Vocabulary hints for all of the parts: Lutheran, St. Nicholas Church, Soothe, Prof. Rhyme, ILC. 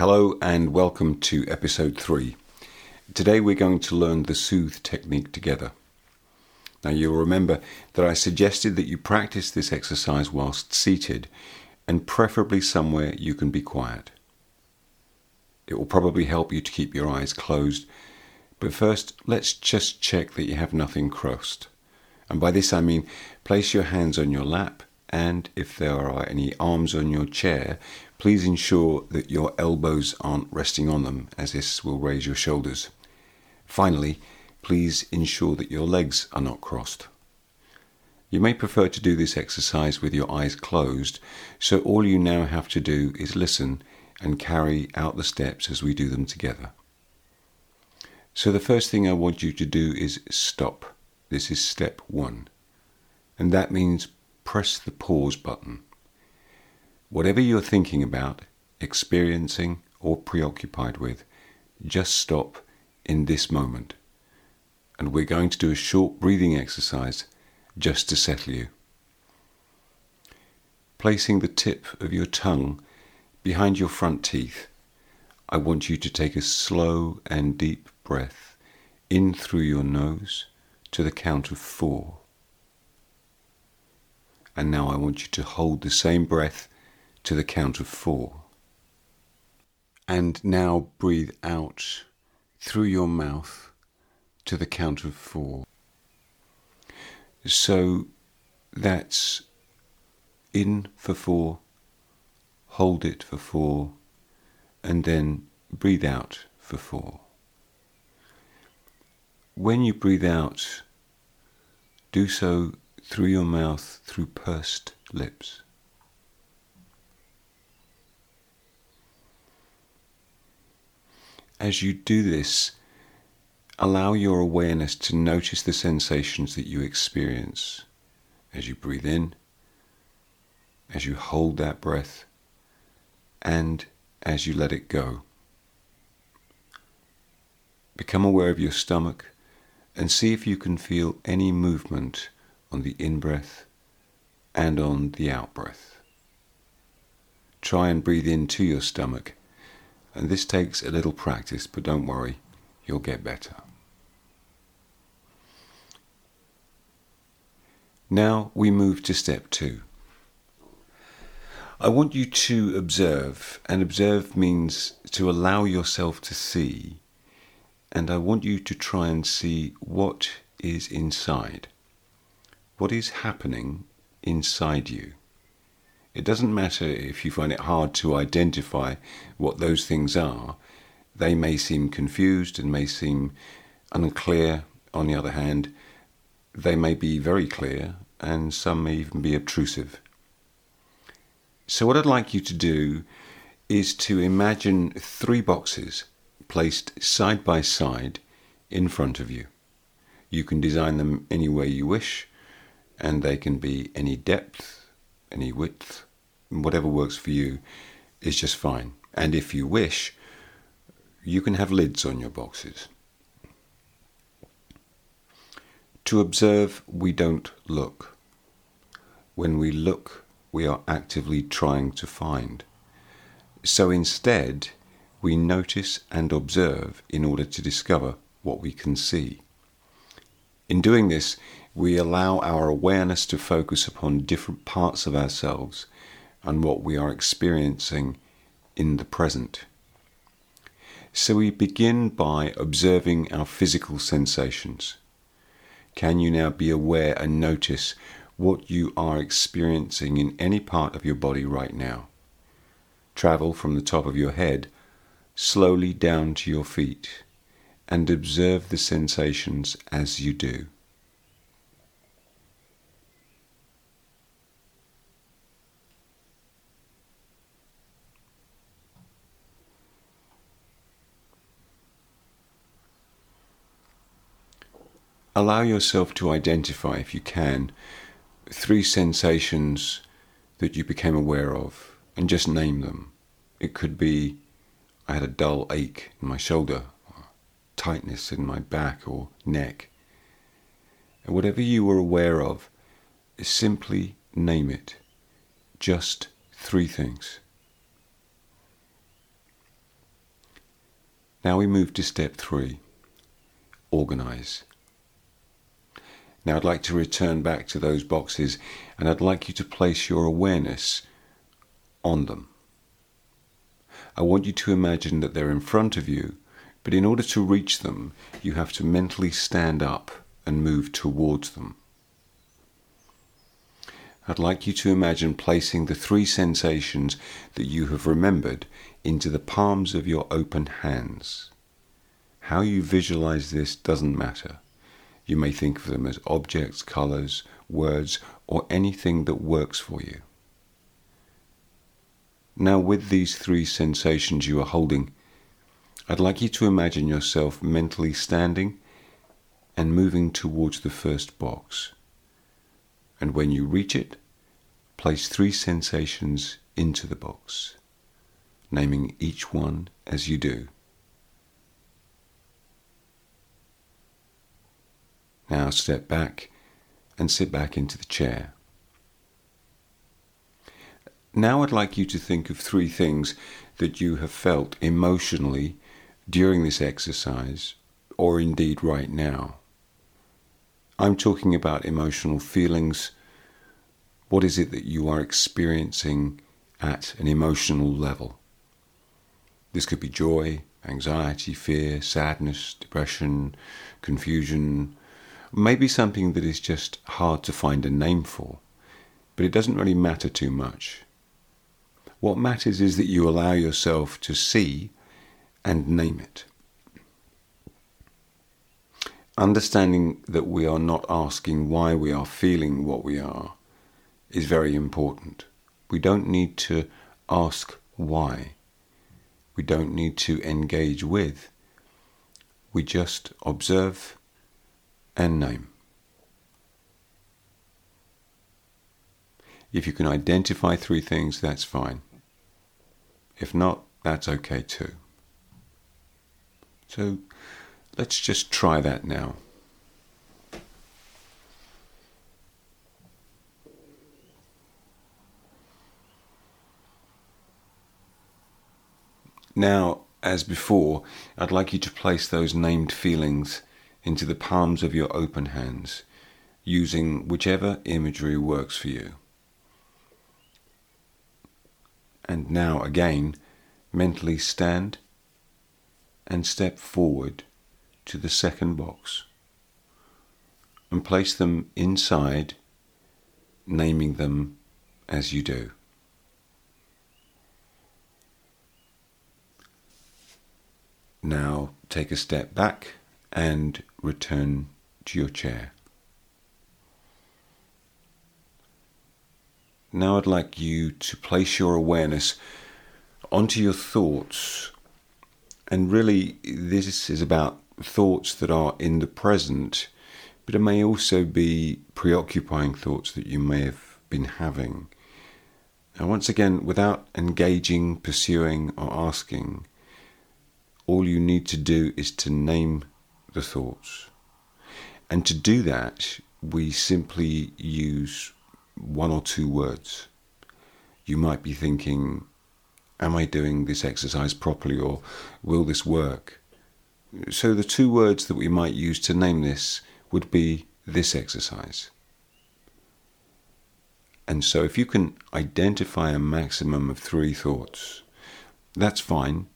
Hello and welcome to episode 3. Today we're going to learn the Soothe technique together. Now you'll remember that I suggested that you practice this exercise whilst seated and preferably somewhere you can be quiet. It will probably help you to keep your eyes closed, but first let's just check that you have nothing crossed. And by this I mean place your hands on your lap, and if there are any arms on your chair, please ensure that your elbows aren't resting on them, as this will raise your shoulders. Finally, please ensure that your legs are not crossed. You may prefer to do this exercise with your eyes closed, so all you now have to do is listen and carry out the steps as we do them together. So the first thing I want you to do is stop. This is step 1, and that means press the pause button. Whatever you're thinking about, experiencing, or preoccupied with, just stop in this moment. And we're going to do a short breathing exercise just to settle you. Placing the tip of your tongue behind your front teeth, I want you to take a slow and deep breath in through your nose to the count of 4. And now I want you to hold the same breath to the count of 4. And now breathe out through your mouth to the count of 4. So that's in for 4, hold it for 4, and then breathe out for 4. When you breathe out, do so through your mouth, through pursed lips. As you do this, allow your awareness to notice the sensations that you experience as you breathe in, as you hold that breath, and as you let it go. Become aware of your stomach and see if you can feel any movement on the in-breath and on the out-breath. Try and breathe into your stomach, and this takes a little practice, but don't worry, you'll get better. Now we move to step 2. I want you to observe, and observe means to allow yourself to see, and I want you to try and see what is inside. What is happening inside you? It doesn't matter if you find it hard to identify what those things are. They may seem confused and may seem unclear. On the other hand, they may be very clear, and some may even be obtrusive. So what I'd like you to do is to imagine 3 boxes placed side by side in front of you. You can design them any way you wish, and they can be any depth, any width, whatever works for you is just fine. And if you wish, you can have lids on your boxes. To observe, we don't look. When we look, we are actively trying to find. So instead, we notice and observe in order to discover what we can see. In doing this, we allow our awareness to focus upon different parts of ourselves and what we are experiencing in the present. So we begin by observing our physical sensations. Can you now be aware and notice what you are experiencing in any part of your body right now? Travel from the top of your head slowly down to your feet, and observe the sensations as you do. Allow yourself to identify, if you can, 3 sensations that you became aware of, and just name them. It could be, I had a dull ache in my shoulder, tightness in my back or neck. And whatever you were aware of, simply name it. Just 3 things. Now we move to step 3, organize. Now I'd like to return back to those boxes and I'd like you to place your awareness on them. I want you to imagine that they're in front of you, but in order to reach them, you have to mentally stand up and move towards them. I'd like you to imagine placing the 3 sensations that you have remembered into the palms of your open hands. How you visualize this doesn't matter. You may think of them as objects, colors, words, or anything that works for you. Now with these 3 sensations you are holding, I'd like you to imagine yourself mentally standing and moving towards the first box. And when you reach it, place 3 sensations into the box, naming each one as you do. Now step back and sit back into the chair. Now I'd like you to think of 3 things that you have felt emotionally during this exercise, or indeed right now. I'm talking about emotional feelings. What is it that you are experiencing at an emotional level? This could be joy, anxiety, fear, sadness, depression, confusion, maybe something that is just hard to find a name for, but it doesn't really matter too much. What matters is that you allow yourself to see and name it. Understanding that we are not asking why we are feeling what we are is very important. We don't need to ask why. We don't need to engage with. We just observe and name. If you can identify 3 things, that's fine. If not, that's okay too. So let's just try that now. Now, as before, I'd like you to place those named feelings into the palms of your open hands, using whichever imagery works for you. And now again, mentally stand and step forward to the second box and place them inside, naming them as you do. Now take a step back and return to your chair. Now I'd like you to place your awareness onto your thoughts, and really this is about thoughts that are in the present, but it may also be preoccupying thoughts that you may have been having. And once again, without engaging, pursuing or asking, all you need to do is to name the thoughts. And to do that, we simply use 1 or 2 words. You might be thinking, am I doing this exercise properly, or will this work? So the 2 words that we might use to name this would be this exercise. And so if you can identify a maximum of 3 thoughts, that's fine.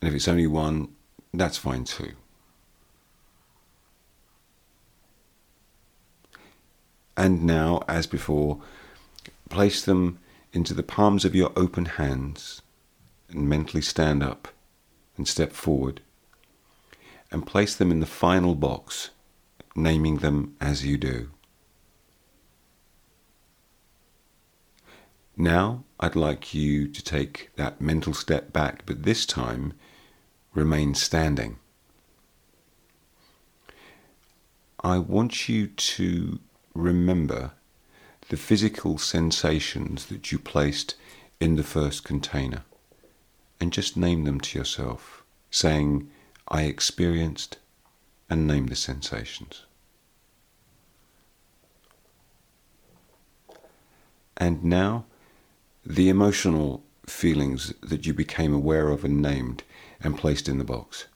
And if it's only 1, that's fine too. And now, as before, place them into the palms of your open hands and mentally stand up and step forward and place them in the final box, naming them as you do. Now, I'd like you to take that mental step back, but this time, remain standing. I want you to remember the physical sensations that you placed in the first container and just name them to yourself, saying, I experienced, and name the sensations. And now the emotional feelings that you became aware of and named and placed in the box?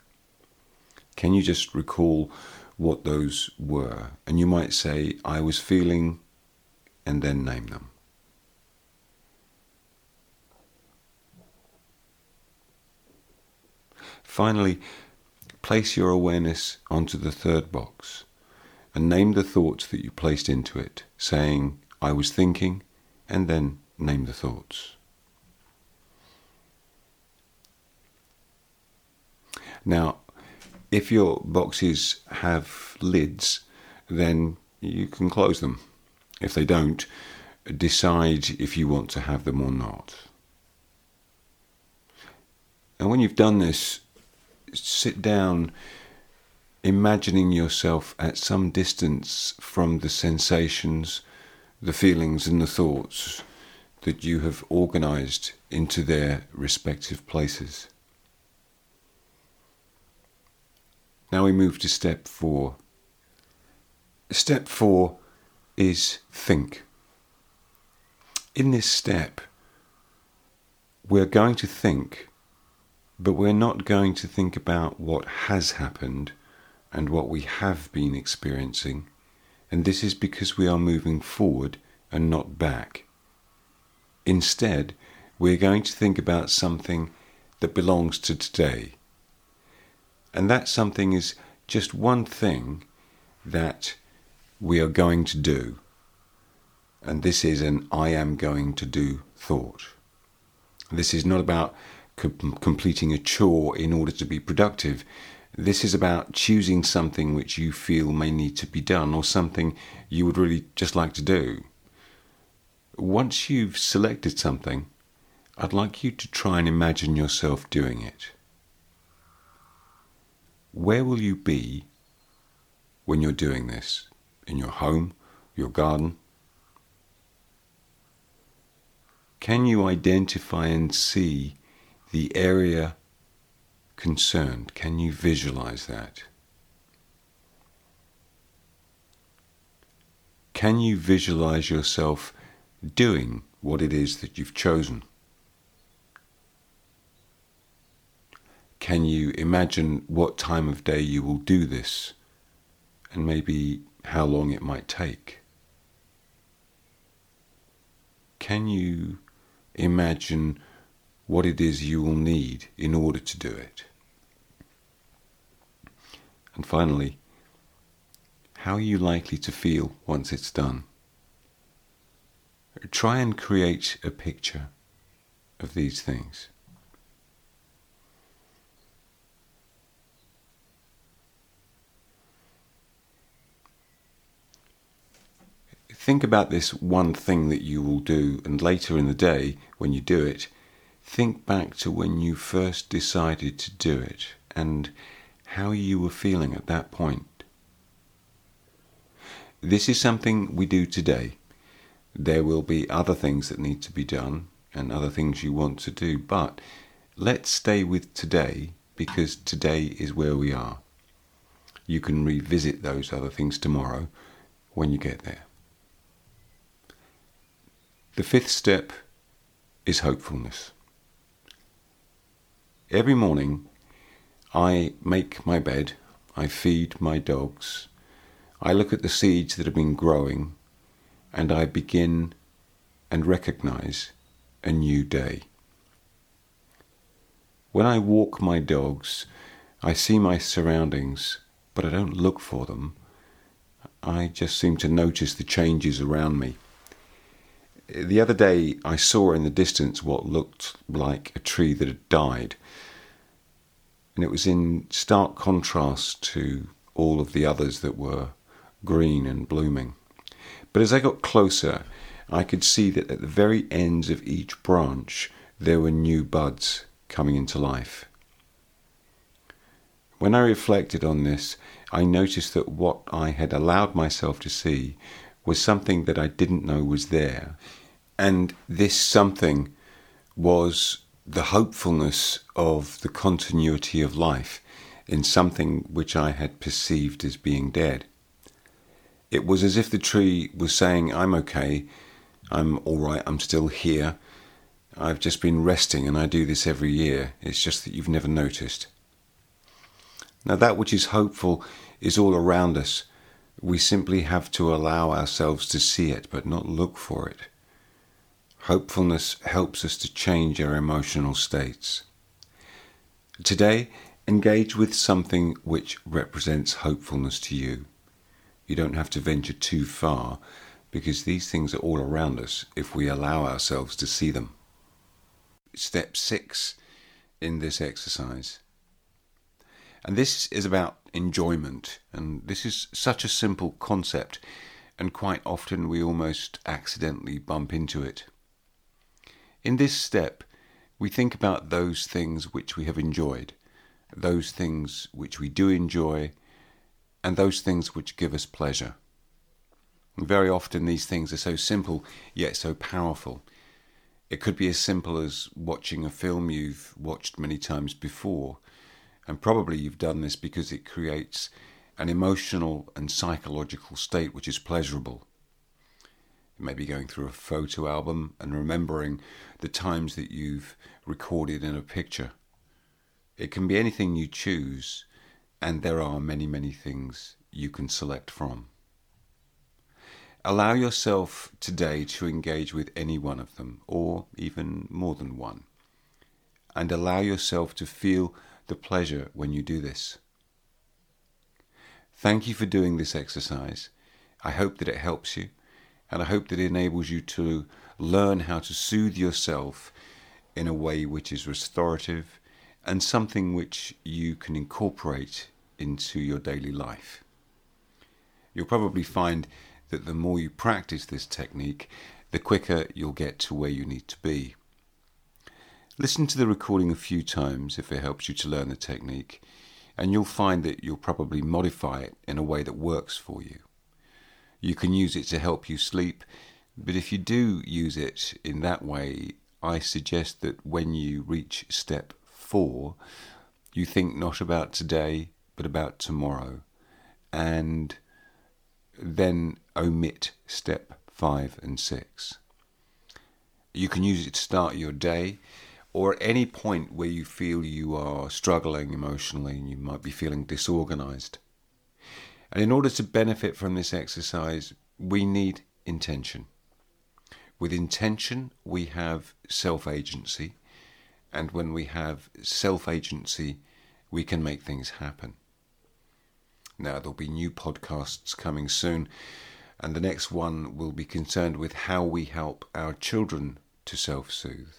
Can you just recall what those were? And you might say, I was feeling, and then name them. Finally, place your awareness onto the third box and name the thoughts that you placed into it, saying, I was thinking, and then name the thoughts. Now, if your boxes have lids, then you can close them. If they don't, decide if you want to have them or not. And when you've done this, sit down, imagining yourself at some distance from the sensations, the feelings and the thoughts that you have organized into their respective places. Now we move to step 4. Step 4 is think. In this step, we're going to think, but we're not going to think about what has happened and what we have been experiencing. And this is because we are moving forward and not back. Instead, we're going to think about something that belongs to today. And that something is just one thing that we are going to do. And this is an I am going to do thought. This is not about completing a chore in order to be productive. This is about choosing something which you feel may need to be done, or something you would really just like to do. Once you've selected something, I'd like you to try and imagine yourself doing it. Where will you be when you're doing this? In your home, your garden? Can you identify and see the area concerned? Can you visualize that? Can you visualize yourself doing what it is that you've chosen? Can you imagine what time of day you will do this, and maybe how long it might take? Can you imagine what it is you will need in order to do it? And finally, how are you likely to feel once it's done? Try and create a picture of these things. Think about this one thing that you will do, and later in the day, when you do it, think back to when you first decided to do it and how you were feeling at that point. This is something we do today. There will be other things that need to be done and other things you want to do, but let's stay with today, because today is where we are. You can revisit those other things tomorrow when you get there. The 5th step is hopefulness. Every morning I make my bed, I feed my dogs, I look at the seeds that have been growing, and I begin and recognize a new day. When I walk my dogs, I see my surroundings, but I don't look for them. I just seem to notice the changes around me. The other day I saw in the distance what looked like a tree that had died, and it was in stark contrast to all of the others that were green and blooming. But as I got closer, I could see that at the very ends of each branch there were new buds coming into life. When I reflected on this, I noticed that what I had allowed myself to see was something that I didn't know was there. And this something was the hopefulness of the continuity of life in something which I had perceived as being dead. It was as if the tree was saying, I'm okay, I'm all right, I'm still here, I've just been resting, and I do this every year. It's just that you've never noticed. Now, that which is hopeful is all around us. We simply have to allow ourselves to see it, but not look for it. Hopefulness helps us to change our emotional states. Today, engage with something which represents hopefulness to you. You don't have to venture too far, because these things are all around us if we allow ourselves to see them. Step 6 in this exercise. And this is about enjoyment. And this is such a simple concept, and quite often we almost accidentally bump into it. In this step, we think about those things which we have enjoyed, those things which we do enjoy, and those things which give us pleasure. And very often these things are so simple, yet so powerful. It could be as simple as watching a film you've watched many times before, and probably you've done this because it creates an emotional and psychological state which is pleasurable. It may be going through a photo album and remembering the times that you've recorded in a picture. It can be anything you choose, and there are many, many things you can select from. Allow yourself today to engage with any one of them, or even more than one, and allow yourself to feel the pleasure when you do this. Thank you for doing this exercise. I hope that it helps you, and I hope that it enables you to learn how to soothe yourself in a way which is restorative and something which you can incorporate into your daily life. You'll probably find that the more you practice this technique, the quicker you'll get to where you need to be. Listen to the recording a few times if it helps you to learn the technique, and you'll find that you'll probably modify it in a way that works for you. You can use it to help you sleep, but if you do use it in that way, I suggest that when you reach step 4, you think not about today, but about tomorrow, and then omit step 5 and 6. You can use it to start your day, or at any point where you feel you are struggling emotionally and you might be feeling disorganized. And in order to benefit from this exercise, we need intention. With intention, we have self-agency, and when we have self-agency, we can make things happen. Now, there'll be new podcasts coming soon, and the next one will be concerned with how we help our children to self-soothe.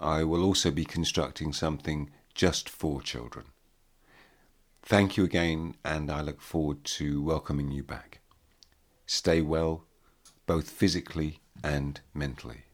I will also be constructing something just for children. Thank you again, and I look forward to welcoming you back. Stay well, both physically and mentally.